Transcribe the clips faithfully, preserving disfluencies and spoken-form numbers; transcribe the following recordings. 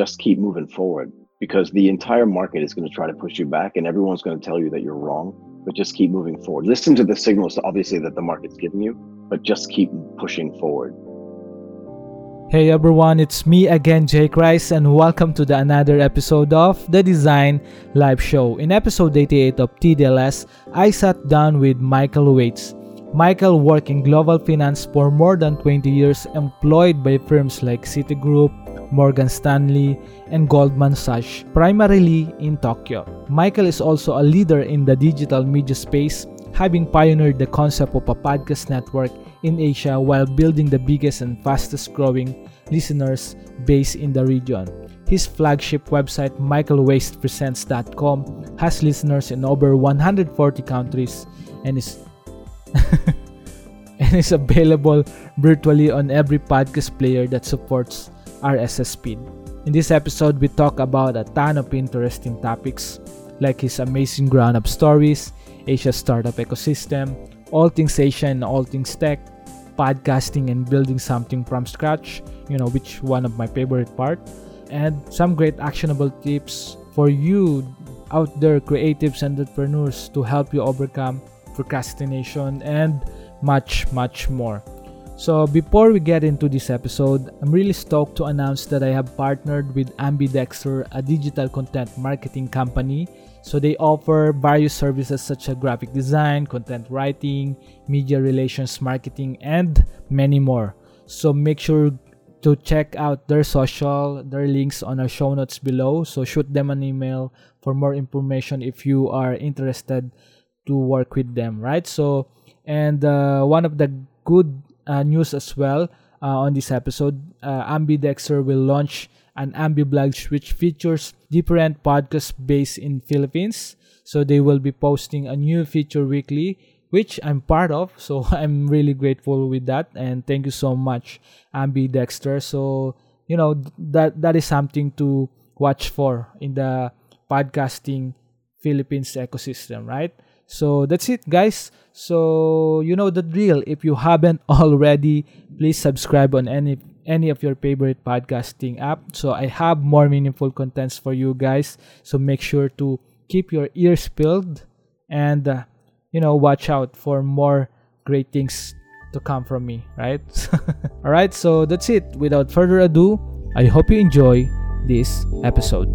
just keep moving forward, because the entire market is going to try to push you back and everyone's going to tell you that you're wrong, but just keep moving forward. Listen to the signals, obviously, that the market's giving you, but just keep pushing forward. Hey everyone, it's me again, Jake Rice, and welcome to the another episode of The Design Life Show. In episode eighty-eight of T D L S, I sat down with Michael Waitze. Michael worked in global finance for more than twenty years, employed by firms like Citigroup, Morgan Stanley, and Goldman Sachs, primarily in Tokyo. Michael is also a leader in the digital media space, having pioneered the concept of a podcast network in Asia while building the biggest and fastest growing listeners base in the region. His flagship website, Michael Waitze Presents dot com, has listeners in over one hundred forty countries and is and is available virtually on every podcast player that supports R S S feed. In this episode, we talk about a ton of interesting topics like his amazing ground-up stories, Asia's startup ecosystem, all things Asia and all things tech, podcasting and building something from scratch, you know, which one of my favorite part, and some great actionable tips for you out there, creatives and entrepreneurs, to help you overcome procrastination and much, much more. So before we get into this episode, I'm really stoked to announce that I have partnered with Ambidextr, a digital content marketing company. So they offer various services such as graphic design, content writing, media relations, marketing, and many more. So make sure to check out their social, their links on our show notes below. So shoot them an email for more information if you are interested to work with them, right? So, and uh, one of the good Uh, news as well uh, on this episode, uh, Ambidextr will launch an ambiblog which features different podcasts based in Philippines. So they will be posting a new feature weekly, which I'm part of. So I'm really grateful with that, and thank you so much, Ambidextr. So you know that that is something to watch for in the podcasting Philippines ecosystem, right? So that's it, guys. So you know the drill. If you haven't already, please subscribe on any any of your favorite podcasting app. So I have more meaningful contents for you guys. So make sure to keep your ears peeled and uh, you know watch out for more great things to come from me, right? All right. So that's it. Without further ado, I hope you enjoy this episode.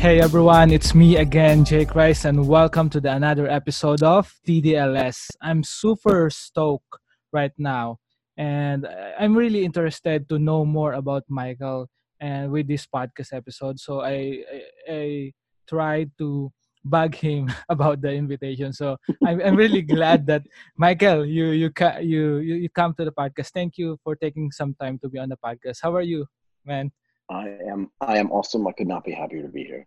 Hey everyone, it's me again, Jake Rice, and welcome to the another episode of T D L S. I'm super stoked right now, and I'm really interested to know more about Michael and with this podcast episode. So I I, I tried to bug him about the invitation. So I'm, I'm really glad that Michael, you you you you come to the podcast. Thank you for taking some time to be on the podcast. How are you, man? I am I am awesome. I could not be happier to be here.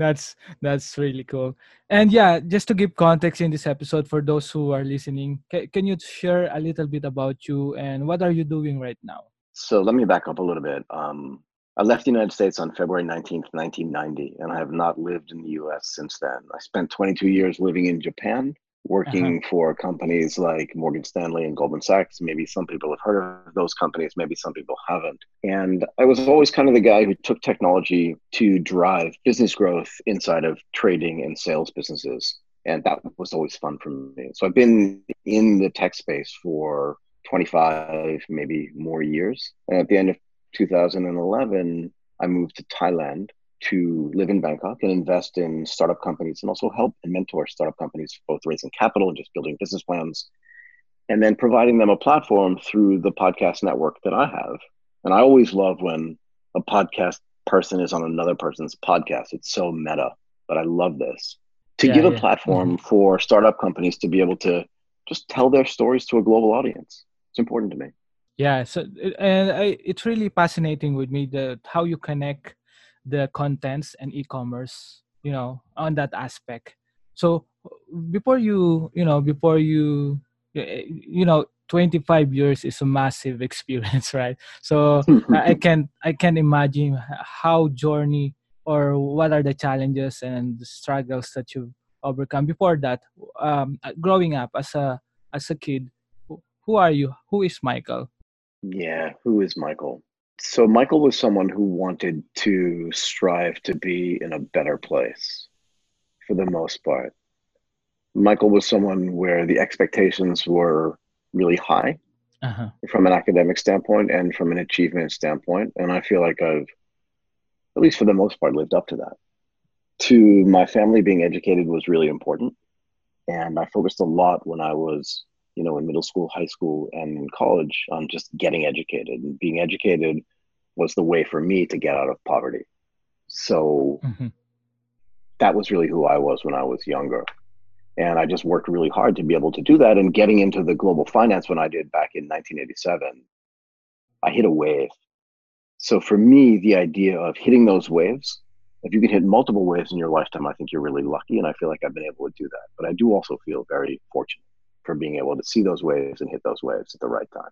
That's that's really cool. And yeah, just to give context in this episode for those who are listening, can, can you share a little bit about you and what are you doing right now? So let me back up a little bit. Um, I left the United States on February nineteenth, nineteen ninety, and I have not lived in the U S since then. I spent twenty-two years living in Japan, working uh-huh. for companies like Morgan Stanley and Goldman Sachs. Maybe some people have heard of those companies, maybe some people haven't. And I was always kind of the guy who took technology to drive business growth inside of trading and sales businesses. And that was always fun for me. So I've been in the tech space for twenty-five, maybe more years. And at the end of two thousand eleven, I moved to Thailand to live in Bangkok and invest in startup companies and also help and mentor startup companies, both raising capital and just building business plans, and then providing them a platform through the podcast network that I have. And I always love when a podcast person is on another person's podcast. It's so meta, but I love this. To yeah, give yeah. a platform mm-hmm. for startup companies to be able to just tell their stories to a global audience. It's important to me. Yeah, so and I, it's really fascinating with me that how you connect the contents and e-commerce, you know, on that aspect. So before you, you know, before you, you know, twenty-five years is a massive experience, right? So I can't, I can't imagine how journey or what are the challenges and the struggles that you've overcome. Before that, um, growing up as a, as a kid, who are you? Who is Michael? Yeah, who is Michael? So Michael was someone who wanted to strive to be in a better place for the most part. Michael was someone where the expectations were really high uh-huh. from an academic standpoint and from an achievement standpoint. And I feel like I've, at least for the most part, lived up to that. To my family, being educated was really important. And I focused a lot when I was, you know, in middle school, high school, and in college on just getting educated. And being educated was the way for me to get out of poverty. So mm-hmm. that was really who I was when I was younger. And I just worked really hard to be able to do that. And getting into the global finance when I did back in nineteen eighty-seven, I hit a wave. So for me, the idea of hitting those waves, if you can hit multiple waves in your lifetime, I think you're really lucky. And I feel like I've been able to do that. But I do also feel very fortunate for being able to see those waves and hit those waves at the right time.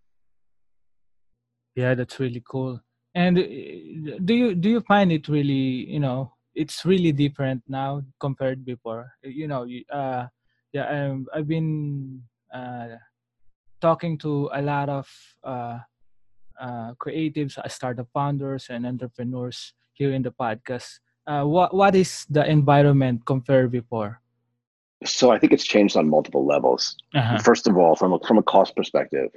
Yeah, that's really cool. And do you do you find it really, you know, it's really different now compared before? You know, uh, yeah, um, I've been uh, talking to a lot of uh, uh, creatives, startup founders, and entrepreneurs here in the podcast. Uh, what what is the environment compared before? So I think it's changed on multiple levels. Uh-huh. First of all, from a, from a cost perspective,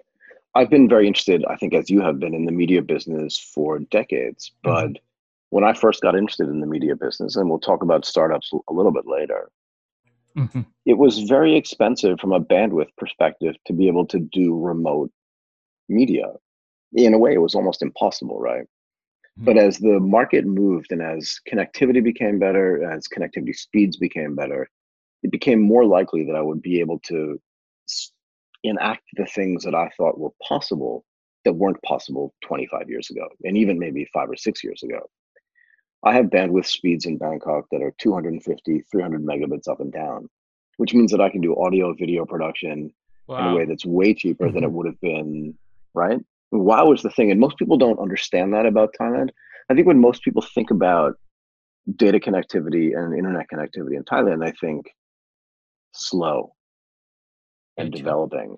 I've been very interested, I think as you have been, in the media business for decades. Mm-hmm. But when I first got interested in the media business, and we'll talk about startups a little bit later, mm-hmm. it was very expensive from a bandwidth perspective to be able to do remote media. In a way, it was almost impossible, right? Mm-hmm. But as the market moved and as connectivity became better, as connectivity speeds became better, it became more likely that I would be able to enact the things that I thought were possible that weren't possible twenty-five years ago, and even maybe five or six years ago. I have bandwidth speeds in Bangkok that are two fifty, three hundred megabits up and down, which means that I can do audio, video production wow. in a way that's way cheaper mm-hmm. than it would have been, right? Wow is the thing. And most people don't understand that about Thailand. I think when most people think about data connectivity and internet connectivity in Thailand, I think, slow and developing.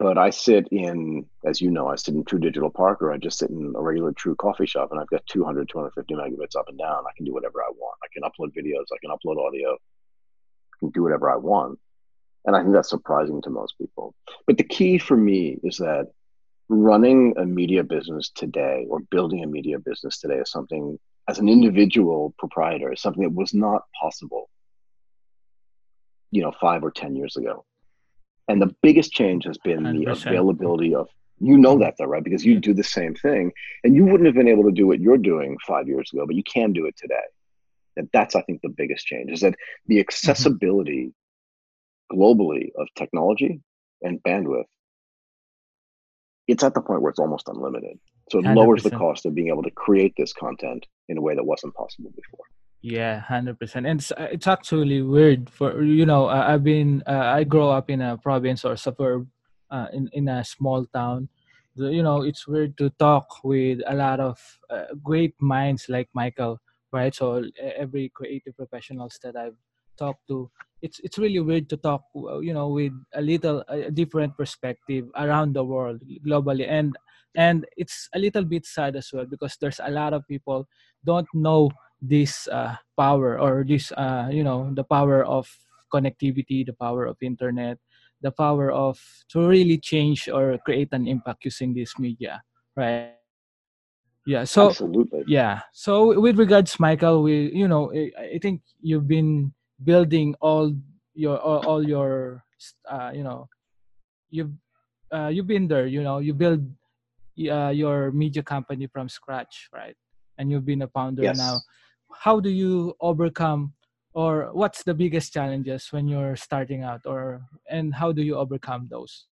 But I sit in, as you know, I sit in True Digital Park, or I just sit in a regular True Coffee shop, and I've got two hundred, two fifty megabits up and down. I can do whatever I want. I can upload videos. I can upload audio. I can do whatever I want. And I think that's surprising to most people. But the key for me is that running a media business today, or building a media business today, is something, as an individual proprietor, is something that was not possible, you know, five or ten years ago. And the biggest change has been one hundred percent the availability of, you know that though, right? Because you do the same thing and you wouldn't have been able to do what you're doing five years ago, but you can do it today. And that's, I think, the biggest change, is that the accessibility mm-hmm. globally of technology and bandwidth, it's at the point where it's almost unlimited. So it one hundred percent lowers the cost of being able to create this content in a way that wasn't possible before. Yeah, one hundred percent. And it's, it's actually weird for, you know, uh, I've been, uh, I grew up in a province or suburb uh, in, in a small town. So, you know, it's weird to talk with a lot of uh, great minds like Michael, right? So every creative professionals that I've talked to, it's it's really weird to talk, you know, with a little a different perspective around the world globally. And And it's a little bit sad as well, because there's a lot of people don't know this uh, power or this, uh, you know, the power of connectivity, the power of internet, the power of to really change or create an impact using this media, right? Yeah. So, absolutely. Yeah. So with regards, Michael, we, you know, I, I think you've been building all your, all, all your, uh, you know, you've, uh, you've been there, you know, you build Uh, your media company from scratch, right? And you've been a founder yes. now. How do you overcome, or what's the biggest challenges when you're starting out, or and how do you overcome those?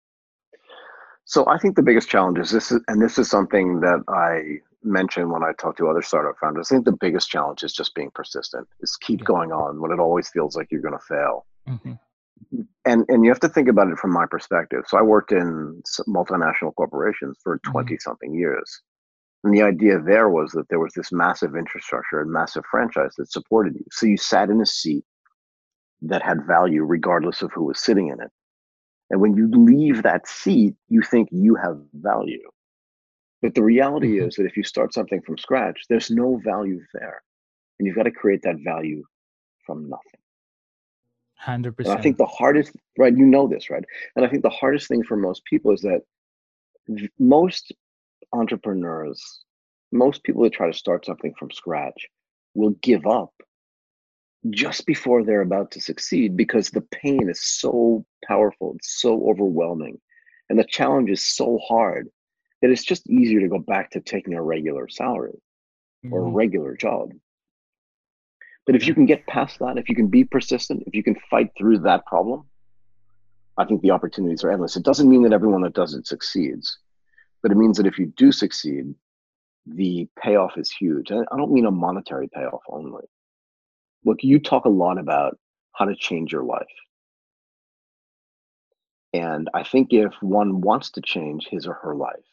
So I think the biggest challenge is this, is, and this is something that I mention when I talk to other startup founders, I think the biggest challenge is just being persistent. It's keep yeah. going on when it always feels like you're going to fail. Mm-hmm. And and you have to think about it from my perspective. So I worked in multinational corporations for twenty-something mm-hmm. years. And the idea there was that there was this massive infrastructure and massive franchise that supported you. So you sat in a seat that had value regardless of who was sitting in it. And when you leave that seat, you think you have value. But the reality mm-hmm. is that if you start something from scratch, there's no value there. And you've got to create that value from nothing. one hundred percent. And I think the hardest, right, you know this, right? And I think the hardest thing for most people is that most entrepreneurs, most people that try to start something from scratch will give up just before they're about to succeed because the pain is so powerful, it's so overwhelming, and the challenge is so hard that it's just easier to go back to taking a regular salary or a regular job. But if you can get past that, if you can be persistent, if you can fight through that problem, I think the opportunities are endless. It doesn't mean that everyone that does it succeeds, but it means that if you do succeed, the payoff is huge. And I don't mean a monetary payoff only. Look, you talk a lot about how to change your life. And I think if one wants to change his or her life,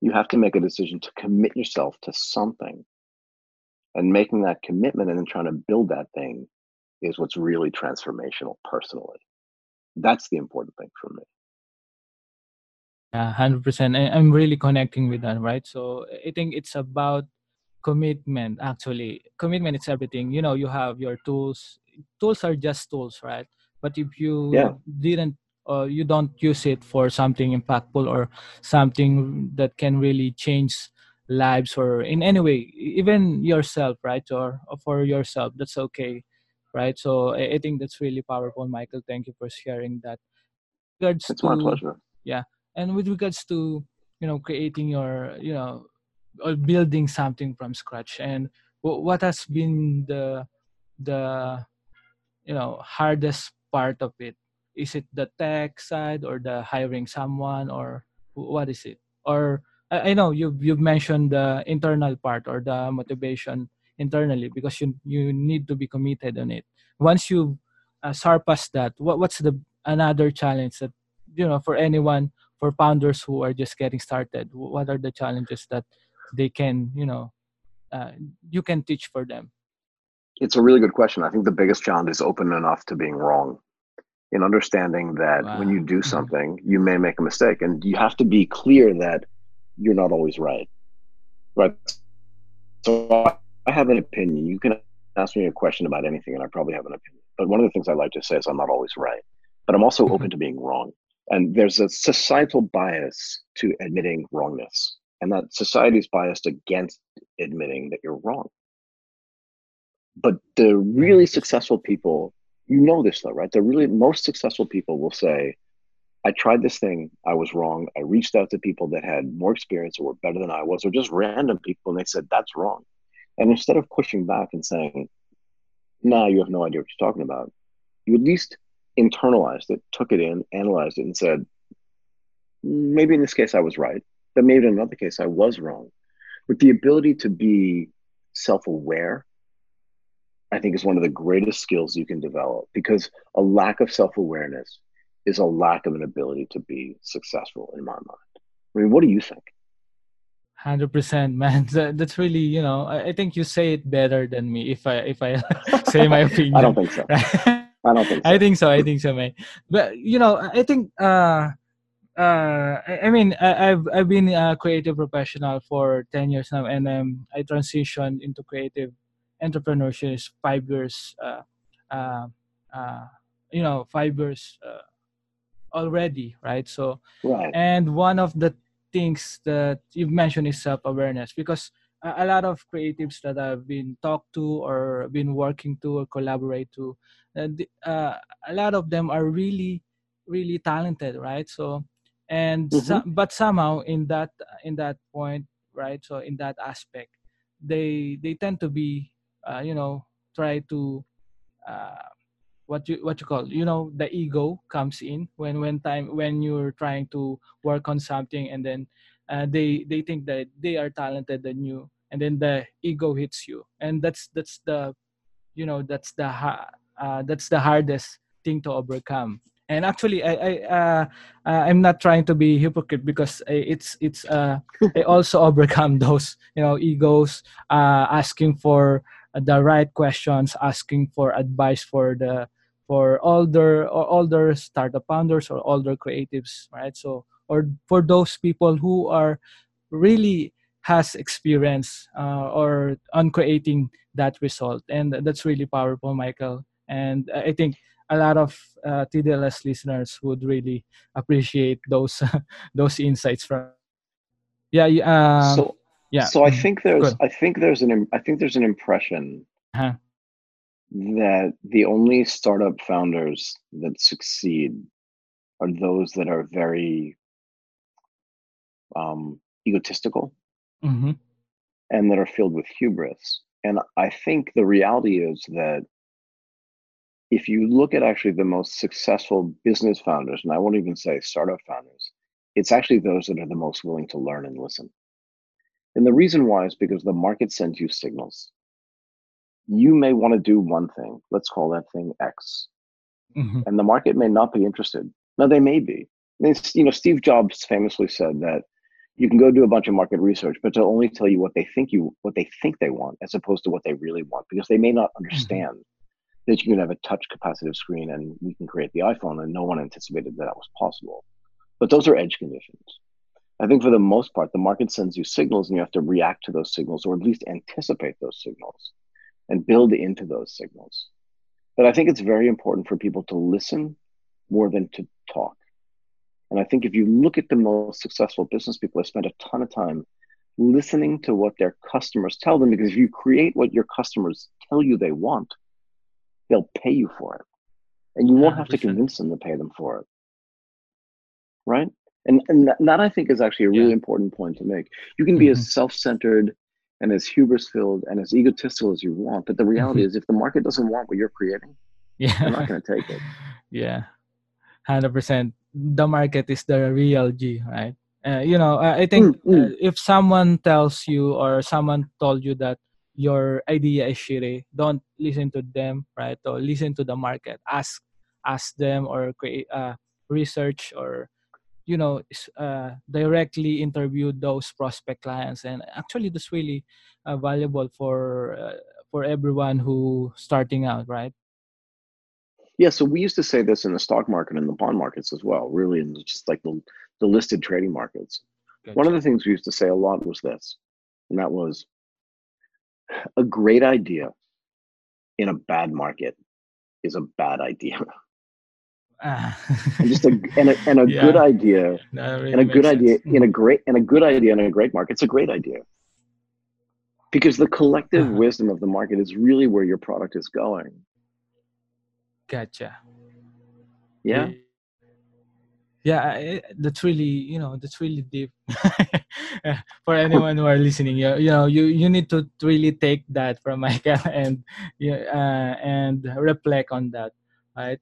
you have to make a decision to commit yourself to something. And making that commitment and then trying to build that thing is what's really transformational personally. That's the important thing for me. Yeah, one hundred percent. I'm really connecting with that, right? So I think it's about commitment, actually. Commitment is everything. You know, you have your tools. Tools are just tools, right? But if you yeah. didn't, uh, you don't use it for something impactful or something that can really change lives or in any way, even yourself, right? Or, or for yourself, that's okay, right? So I, I think that's really powerful, Michael. Thank you for sharing that. Regards it's to, my pleasure. Yeah. And with regards to, you know, creating your, you know, or building something from scratch, and w- what has been the, the, you know, hardest part of it? Is it the tech side or the hiring someone, or what is it? Or I, I know you've, you've mentioned the internal part or the motivation internally, because you, you need to be committed on it. Once you uh, surpass that, what, what's the another challenge that, you know, for anyone, for founders who are just getting started, what are the challenges that they can, you know, uh, you can teach for them? It's a really good question. I think the biggest challenge is open enough to being wrong, in understanding that wow. when you do something, you may make a mistake, and you have to be clear that you're not always right. Right. So I have an opinion. You can ask me a question about anything, and I probably have an opinion. But one of the things I like to say is I'm not always right, but I'm also mm-hmm. open to being wrong. And there's a societal bias to admitting wrongness, and that society is biased against admitting that you're wrong. But the really successful people, you know this though, right? The really most successful people will say, I tried this thing, I was wrong. I reached out to people that had more experience or were better than I was, or just random people, and they said, that's wrong. And instead of pushing back and saying, nah, you have no idea what you're talking about, you at least internalized it, took it in, analyzed it, and said, maybe in this case I was right, but maybe in another case I was wrong. But the ability to be self-aware, I think, is one of the greatest skills you can develop, because a lack of self-awareness is a lack of an ability to be successful, in my mind. I mean, what do you think? one hundred percent, man. That's really, you know, I think you say it better than me if I, if I say my opinion. I don't think so. I don't think so. I think so. I think so, man. But you know, I think uh, uh, I, I mean, I, I've I've been a creative professional for ten years now, and um, I transitioned into creative entrepreneurship five years. Uh, uh, uh, you know, five years uh, already, right? So, right. And one of the things that you've mentioned is self-awareness, because a lot of creatives that I've been talked to or been working to or collaborate to, uh, uh, a lot of them are really, really talented, right? So, and mm-hmm. so, but somehow in that in that point, right? So in that aspect, they they tend to be, uh, you know, try to uh, what you what you call, you know, the ego comes in when when time when you're trying to work on something, and then uh, they they think that they are talented than you, and then the ego hits you, and that's that's the, you know, that's the ha- uh, that's the hardest thing to overcome. And actually, I, I uh, uh, I'm not trying to be hypocrite, because it's it's uh, I also overcome those, you know, egos, uh, asking for the right questions, asking for advice for the for older or older startup founders or older creatives, right? So, or for those people who are really has experience uh, or on creating that result, and that's really powerful, Michael. And I think a lot of uh, T D L S listeners would really appreciate those those insights from. Yeah. Uh, so yeah. So I think there's I think there's an I think there's an impression uh-huh. that the only startup founders that succeed are those that are very um, egotistical mm-hmm. and that are filled with hubris. And I think the reality is that if you look at actually the most successful business founders, and I won't even say startup founders, it's actually those that are the most willing to learn and listen. And the reason why is because the market sends you signals. You may want to do one thing. Let's call that thing X. Mm-hmm. And the market may not be interested. Now, they may be. It's, you know, Steve Jobs famously said that you can go do a bunch of market research, but they'll only tell you what they think you what they think they want, as opposed to what they really want, because they may not understand mm-hmm. that you can have a touch capacitive screen and we can create the iPhone, and no one anticipated that that was possible. But those are edge conditions. I think for the most part, the market sends you signals and you have to react to those signals, or at least anticipate those signals and build into those signals. But I think it's very important for people to listen more than to talk. And I think if you look at the most successful business people, they spend a ton of time listening to what their customers tell them, because if you create what your customers tell you they want, they'll pay you for it. And you won't have to convince them to pay them for it. Right? And, and that, that I think is actually a really yeah. important point to make. You can be mm-hmm. as self-centered and as hubris-filled and as egotistical as you want. But the reality mm-hmm. is, if the market doesn't want what you're creating, yeah. they're not going to take it. Yeah. one hundred percent. The market is the real G, right? Uh, you know, I think mm-hmm. uh, if someone tells you or someone told you that your idea is shitty, don't listen to them, right? Or listen to the market. Ask, ask them, or create uh, research, or you know, uh, directly interview those prospect clients. And actually, that's really uh, valuable for uh, for everyone who starting out, right? Yeah. So we used to say this in the stock market and the bond markets as well. Really, in just like the the listed trading markets. Gotcha. One of the things we used to say a lot was this, and that was, a great idea in a bad market is a bad idea. Ah. and just a and a, and a yeah. good idea no, really and a good sense. idea in a great and a good idea in a great market's a great idea. Because the collective uh-huh. wisdom of the market is really where your product is going. Gotcha. Yeah. Really? Yeah, that's really, you know, that's really deep for anyone who are listening. You, you know, you, you need to really take that from Michael and uh, and reflect on that, right?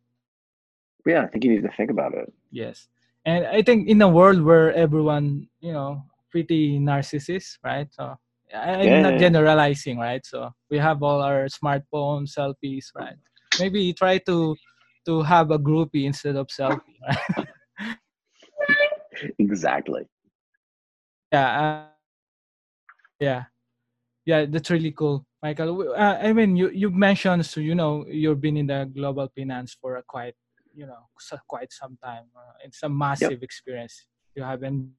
Yeah, I think you need to think about it. Yes. And I think in a world where everyone, you know, pretty narcissist, right? So I'm yeah, not yeah. generalizing, right? So we have all our smartphones, selfies, right? Maybe try to to have a groupie instead of selfie, right? Exactly. Yeah, uh, yeah, yeah. That's really cool, Michael. Uh, I mean, you you mentioned, so you know, you've been in the global finance for a quite, you know, so quite some time. Uh, it's a massive yep. experience you have, and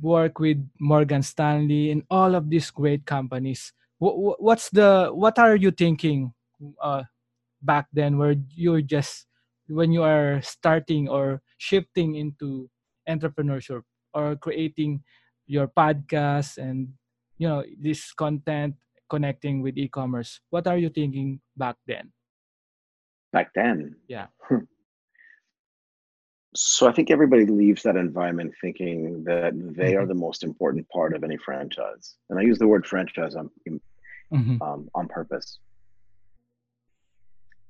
work with Morgan Stanley and all of these great companies. What what's the what are you thinking uh, back then, where you're just when you are starting or shifting into entrepreneurship or creating your podcast and, you know, this content connecting with e-commerce? What are you thinking back then? Back then? Yeah. So I think everybody leaves that environment thinking that they mm-hmm. are the most important part of any franchise. And I use the word franchise on, mm-hmm. um, on purpose.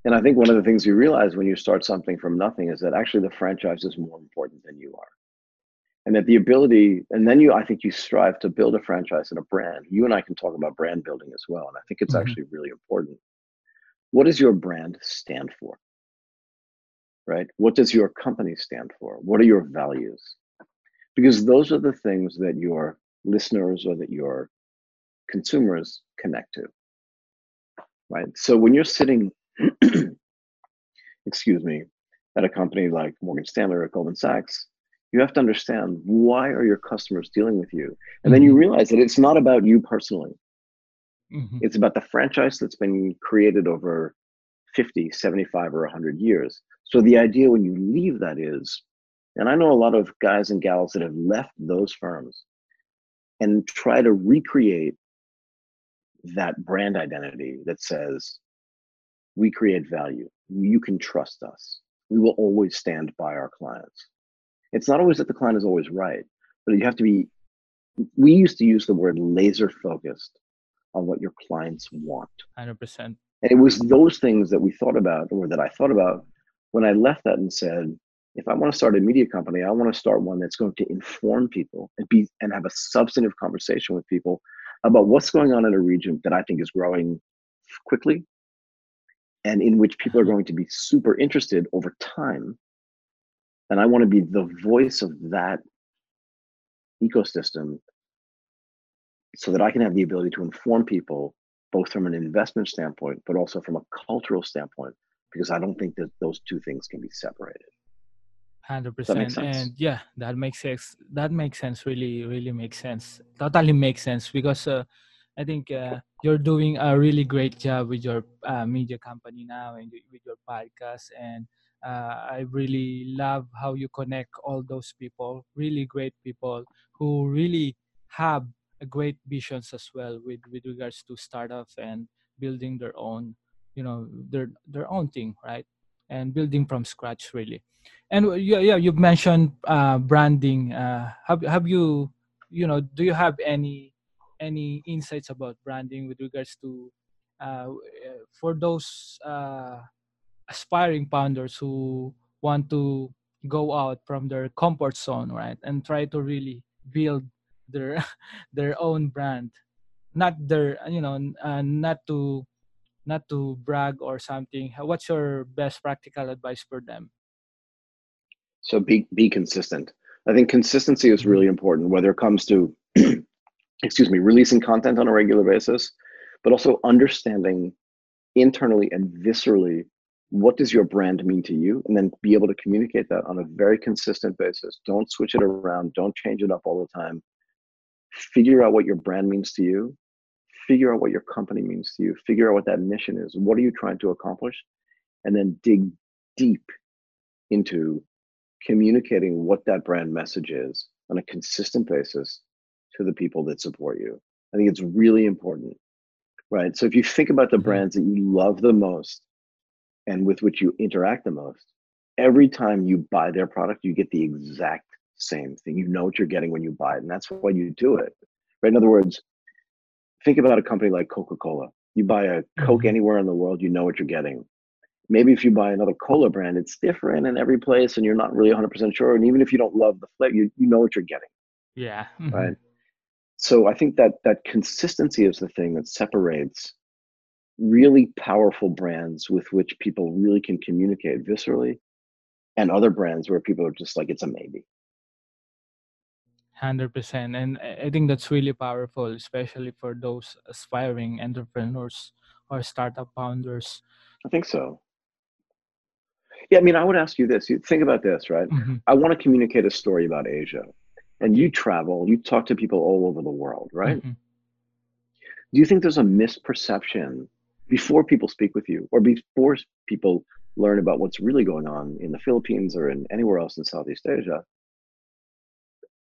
And I think one of the things you realize when you start something from nothing is that actually the franchise is more important than you are. And that the ability, and then you, I think you strive to build a franchise and a brand. You and I can talk about brand building as well. And I think it's mm-hmm. actually really important. What does your brand stand for? Right? What does your company stand for? What are your values? Because those are the things that your listeners or that your consumers connect to. Right? So when you're sitting, excuse me, at a company like Morgan Stanley or Goldman Sachs, you have to understand, why are your customers dealing with you? And then you realize that it's not about you personally. Mm-hmm. It's about the franchise that's been created over fifty, seventy-five, or one hundred years. So the idea when you leave that is, and I know a lot of guys and gals that have left those firms and try to recreate that brand identity that says, we create value. You can trust us. We will always stand by our clients. It's not always that the client is always right, but you have to be, we used to use the word laser focused on what your clients want. one hundred percent. And it was those things that we thought about, or that I thought about when I left that and said, if I want to start a media company, I want to start one that's going to inform people and be, and have a substantive conversation with people about what's going on in a region that I think is growing quickly and in which people are going to be super interested over time. And I want to be the voice of that ecosystem so that I can have the ability to inform people, both from an investment standpoint, but also from a cultural standpoint, because I don't think that those two things can be separated. one hundred percent. And yeah, that makes sense. That makes sense. Really, really makes sense. Totally makes sense, because uh, I think uh, you're doing a really great job with your uh, media company now and with your podcast. And Uh, I really love how you connect all those people, really great people who really have great visions as well with, with regards to startups and building their own, you know, their their own thing, right? And building from scratch, really. And yeah, yeah, you've mentioned uh, branding. Uh, have have you, you know, do you have any any insights about branding with regards to uh, for those? Uh, aspiring founders who want to go out from their comfort zone, right, and try to really build their their own brand, not their, you know, uh, not to not to brag or something. What's your best practical advice for them? So be be consistent. I think consistency is really important, whether it comes to excuse me, releasing content on a regular basis, but also understanding internally and viscerally, what does your brand mean to you? And then be able to communicate that on a very consistent basis. Don't switch it around. Don't change it up all the time. Figure out what your brand means to you. Figure out what your company means to you. Figure out what that mission is. What are you trying to accomplish? And then dig deep into communicating what that brand message is on a consistent basis to the people that support you. I think it's really important, right? So if you think about the brands that you love the most, and with which you interact the most, every time you buy their product, you get the exact same thing. You know what you're getting when you buy it, and that's why you do it. Right? In other words, think about a company like Coca-Cola. You buy a Coke anywhere in the world, you know what you're getting. Maybe if you buy another cola brand, it's different in every place, and you're not really one hundred percent sure. And even if you don't love the flavor, you, you know what you're getting. Yeah. Mm-hmm. Right? So I think that that consistency is the thing that separates really powerful brands with which people really can communicate viscerally, and other brands where people are just like, it's a maybe. one hundred percent. And I think that's really powerful, especially for those aspiring entrepreneurs or startup founders. I think so. Yeah, I mean, I would ask you this. You think about this, right? Mm-hmm. I want to communicate a story about Asia. And you travel, you talk to people all over the world, right? Mm-hmm. Do you think there's a misperception before people speak with you, or before people learn about what's really going on in the Philippines or in anywhere else in Southeast Asia,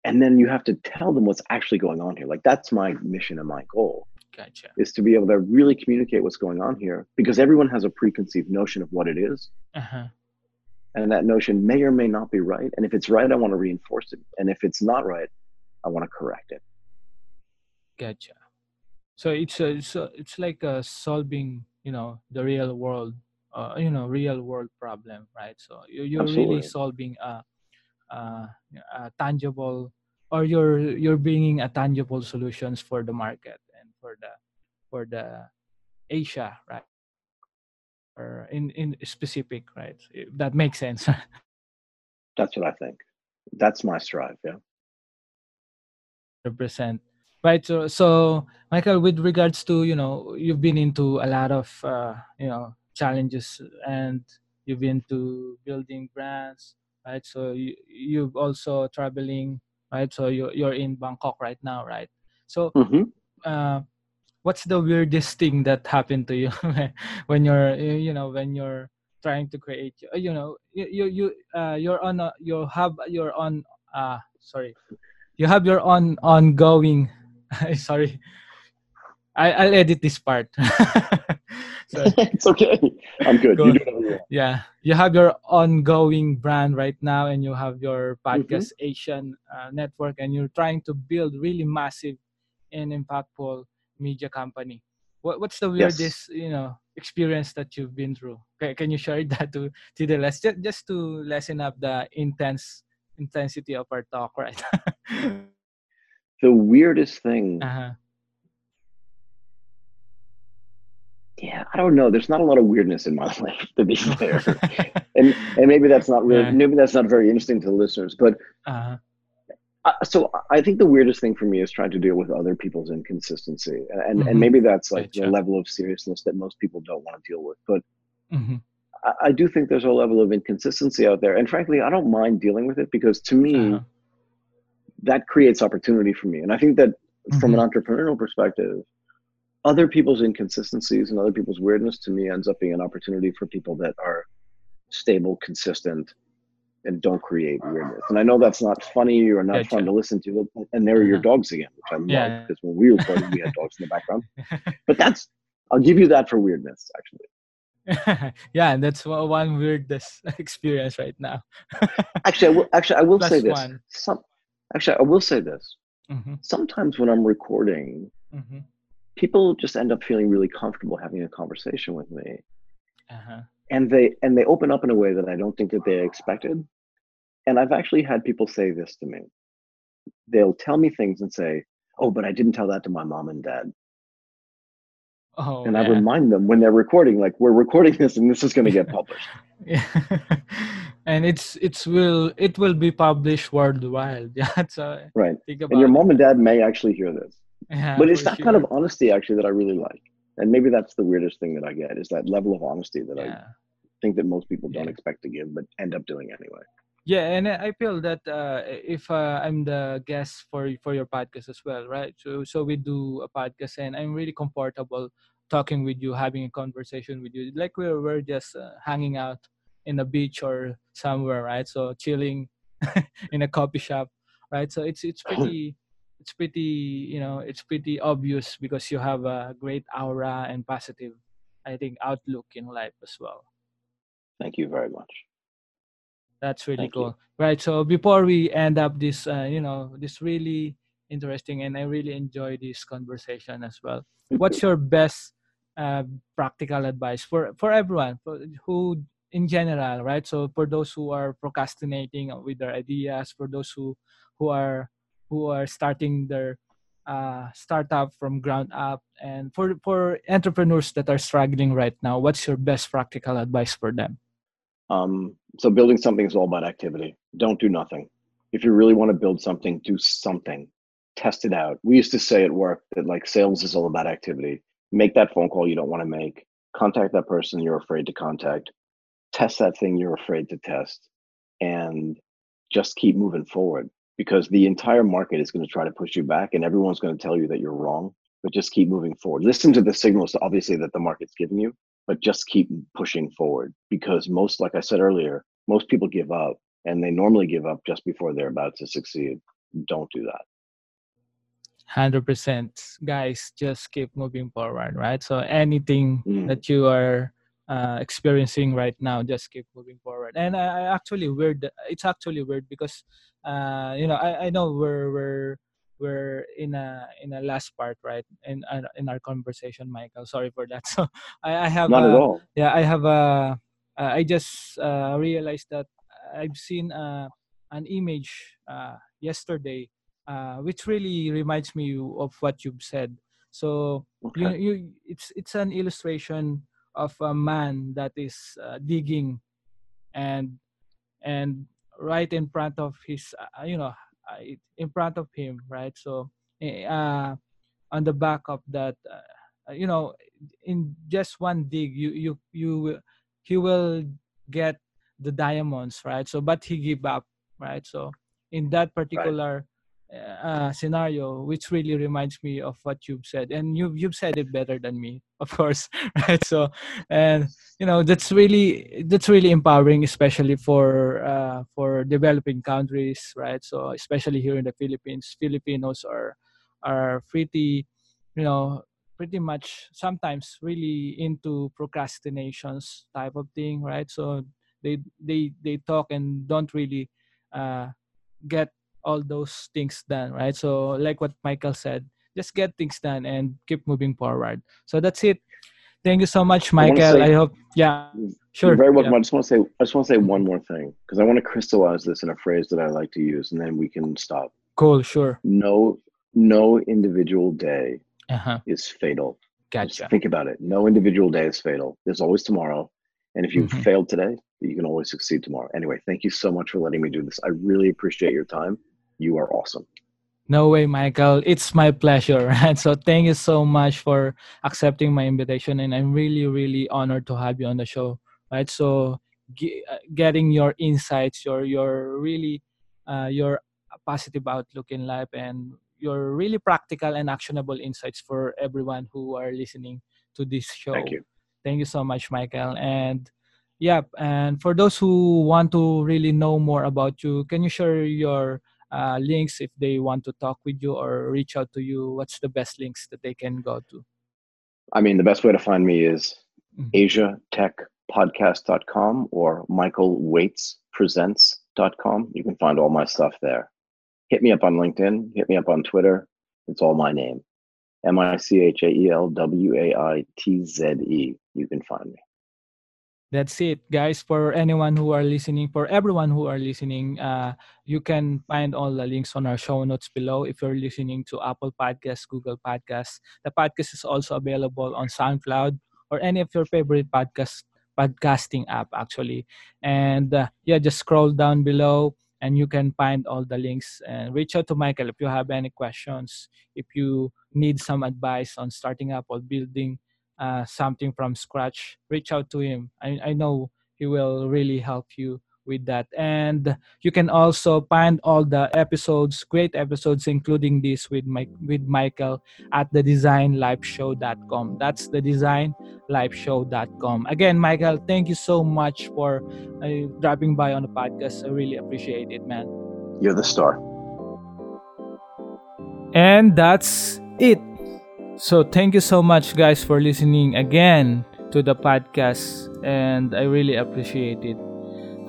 and then you have to tell them what's actually going on here? Like, that's my mission and my goal. Gotcha. Is to be able to really communicate what's going on here, because everyone has a preconceived notion of what it is. Uh-huh. And that notion may or may not be right. And if it's right, I want to reinforce it. And if it's not right, I want to correct it. Gotcha. So it's a, it's a, it's like a solving, you know, the real world uh, you know, real world problem, right? So you, you're Absolutely. really solving a, a, a tangible, or you're you're bringing a tangible solutions for the market and for the for the Asia, right? Or in in specific, right? If that makes sense. That's what I think. That's my strive. Yeah. one hundred percent. Right. So, so, Michael, with regards to, you know, you've been into a lot of, uh, you know, challenges, and you've been to building brands, right? So you, you've also traveling, right? So you're, you're in Bangkok right now, right? So mm-hmm. uh, what's the weirdest thing that happened to you when you're, you know, when you're trying to create, you know, you, you, uh, you're on, a, you have your own, uh, sorry, you have your own ongoing, sorry, I, I'll edit this part. It's okay. I'm good. Go. You do it. Yeah. You have your ongoing brand right now, and you have your podcast mm-hmm. Asian uh, network, and you're trying to build really massive and impactful media company. What, what's the weirdest, yes. you know, experience that you've been through? Can, can you share that to, to the less, just, just to lessen up the intense intensity of our talk, right? The weirdest thing. Uh-huh. Yeah, I don't know. There's not a lot of weirdness in my life, to be fair. and and maybe that's not really, yeah. maybe that's not very interesting to the listeners. But uh-huh. uh, so I think the weirdest thing for me is trying to deal with other people's inconsistency, and mm-hmm. and maybe that's like gotcha. the level of seriousness that most people don't want to deal with. But mm-hmm. I, I do think there's a level of inconsistency out there, and frankly, I don't mind dealing with it, because to me. Uh-huh. That creates opportunity for me. And I think that mm-hmm. from an entrepreneurial perspective, other people's inconsistencies and other people's weirdness to me ends up being an opportunity for people that are stable, consistent, and don't create weirdness. And I know that's not funny or not yeah, fun yeah. to listen to, and there are your dogs again, which I yeah. love, because when we recorded, we had dogs in the background. But that's, I'll give you that for weirdness, actually. Yeah, and that's one weirdest experience right now. Actually, I will, actually, I will Plus say this. Some, Actually, I will say this. Mm-hmm. Sometimes when I'm recording, mm-hmm. people just end up feeling really comfortable having a conversation with me. Uh-huh. And they and they open up in a way that I don't think that they expected. And I've actually had people say this to me. They'll tell me things and say, oh, but I didn't tell that to my mom and dad. Oh, and man. I remind them when they're recording, like, we're recording this and this is going to get published. Yeah. And it's it's will it will be published worldwide. Yeah, so right. Think about and your mom and dad may actually hear this, yeah, but it's that sure. kind of honesty actually that I really like, and maybe that's the weirdest thing that I get is that level of honesty that yeah. I think that most people don't yeah. expect to give, but end up doing anyway. Yeah, and I feel that uh, if uh, I'm the guest for for your podcast as well, right? So so we do a podcast, and I'm really comfortable talking with you, having a conversation with you, like we were just uh, hanging out. In a beach or somewhere, right? So chilling in a coffee shop, right? So it's it's pretty it's pretty you know it's pretty obvious because you have a great aura and positive, I think, outlook in life as well. Thank you very much. That's really Thank cool, you. Right? So before we end up this, uh, you know, this really interesting, and I really enjoy this conversation as well. What's your best uh, practical advice for for everyone for, who in general, right? So for those who are procrastinating with their ideas, for those who, who are who are starting their uh, startup from ground up, and for for entrepreneurs that are struggling right now, what's your best practical advice for them? Um, so building something is all about activity. Don't do nothing. If you really want to build something, do something. Test it out. We used to say at work that like sales is all about activity. Make that phone call you don't want to make. Contact that person you're afraid to contact. Test that thing you're afraid to test, and just keep moving forward, because the entire market is going to try to push you back, and everyone's going to tell you that you're wrong, but just keep moving forward. Listen to the signals, obviously, that the market's giving you, but just keep pushing forward, because most, like I said earlier, most people give up, and they normally give up just before they're about to succeed. Don't do that. one hundred percent. Guys, just keep moving forward, right? So anything mm. that you are Uh, experiencing right now, just keep moving forward. And I, I actually weird. It's actually weird because, uh, you know, I, I know we're we're we're in a in a last part, right? In in our conversation, Michael. Sorry for that. So I, I have not a, at all. Yeah, I have a. I just uh, realized that I've seen uh, an image uh, yesterday, uh, which really reminds me of what you've said. So okay. you, you, it's it's an illustration of a man that is uh, digging, and and right in front of his, uh, you know, in front of him, right? So uh, on the back of that, uh, you know, in just one dig, you you you he will get the diamonds, right? So, but he give up, right? So in that particular right. uh, scenario, which really reminds me of what you've said, and you've you've said it better than me, of course, right? So, and you know, that's really that's really empowering, especially for uh, for developing countries, right? So especially here in the Philippines, Filipinos are are pretty, you know, pretty much sometimes really into procrastinations type of thing, right? So they they they talk and don't really uh get all those things done, right? So like what Michael said, just get things done and keep moving forward. So that's it. Thank you so much, Michael. I, say, I hope yeah sure you're very welcome. Yeah. I just want to say I just want to say one more thing, because I want to crystallize this in a phrase that I like to use, and then we can stop. Cool, sure. No no individual day uh-huh. is fatal. Gotcha. Just think about it. No individual day is fatal. There's always tomorrow. And if you mm-hmm. failed today, you can always succeed tomorrow. Anyway, thank you so much for letting me do this. I really appreciate your time. You are awesome. No way, Michael. It's my pleasure. Right? So thank you so much for accepting my invitation. And I'm really, really honored to have you on the show. Right? So g- getting your insights, your, your really, uh, your positive outlook in life, and your really practical and actionable insights for everyone who are listening to this show. Thank you. Thank you so much, Michael. And yeah, and for those who want to really know more about you, can you share your uh, links if they want to talk with you or reach out to you? What's the best links that they can go to? I mean, the best way to find me is mm-hmm. asia tech podcast dot com or Michael Waitze Presents dot com. You can find all my stuff there. Hit me up on LinkedIn. Hit me up on Twitter. It's all my name. M I C H A E L W A I T Z E. You can find me. That's it, guys. For anyone who are listening, for everyone who are listening, uh, you can find all the links on our show notes below. If you're listening to Apple Podcasts, Google Podcasts, the podcast is also available on SoundCloud or any of your favorite podcast podcasting app, actually. And uh, yeah, just scroll down below, and you can find all the links. And reach out to Michael if you have any questions, if you need some advice on starting up or building uh, something from scratch. Reach out to him. I, I know he will really help you with that. And you can also find all the episodes, great episodes, including this with Mike, with Michael, at the design life show dot com. That's the design life show dot com. Again, Michael, thank you so much for uh, dropping by on the podcast. I really appreciate it, man. You're the star. And that's it. So thank you so much, guys, for listening again to the podcast, and I really appreciate it.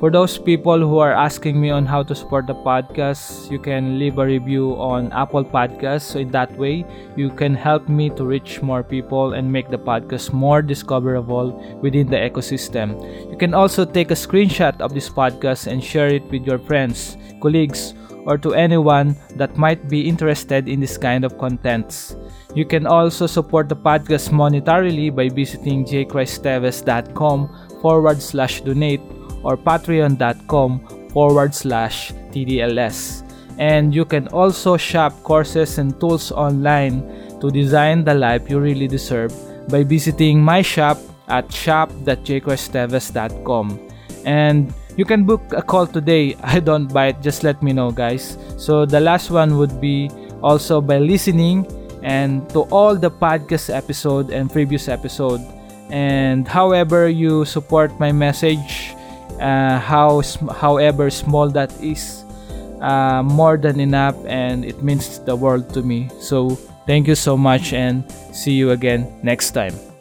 For those people who are asking me on how to support the podcast, you can leave a review on Apple Podcasts. So in that way, you can help me to reach more people and make the podcast more discoverable within the ecosystem. You can also take a screenshot of this podcast and share it with your friends, colleagues, or to anyone that might be interested in this kind of contents. You can also support the podcast monetarily by visiting jaycristeves.com forward slash donate or patreon.com forward slash TDLS. And you can also shop courses and tools online to design the life you really deserve by visiting my shop at shop dot jay cristeves dot com. And you can book a call today. I don't bite, just let me know, guys. So the last one would be also by listening and to all the podcast episode and previous episode. And however you support my message, uh, how however small that is, uh, more than enough, and it means the world to me. So thank you so much, and see you again next time.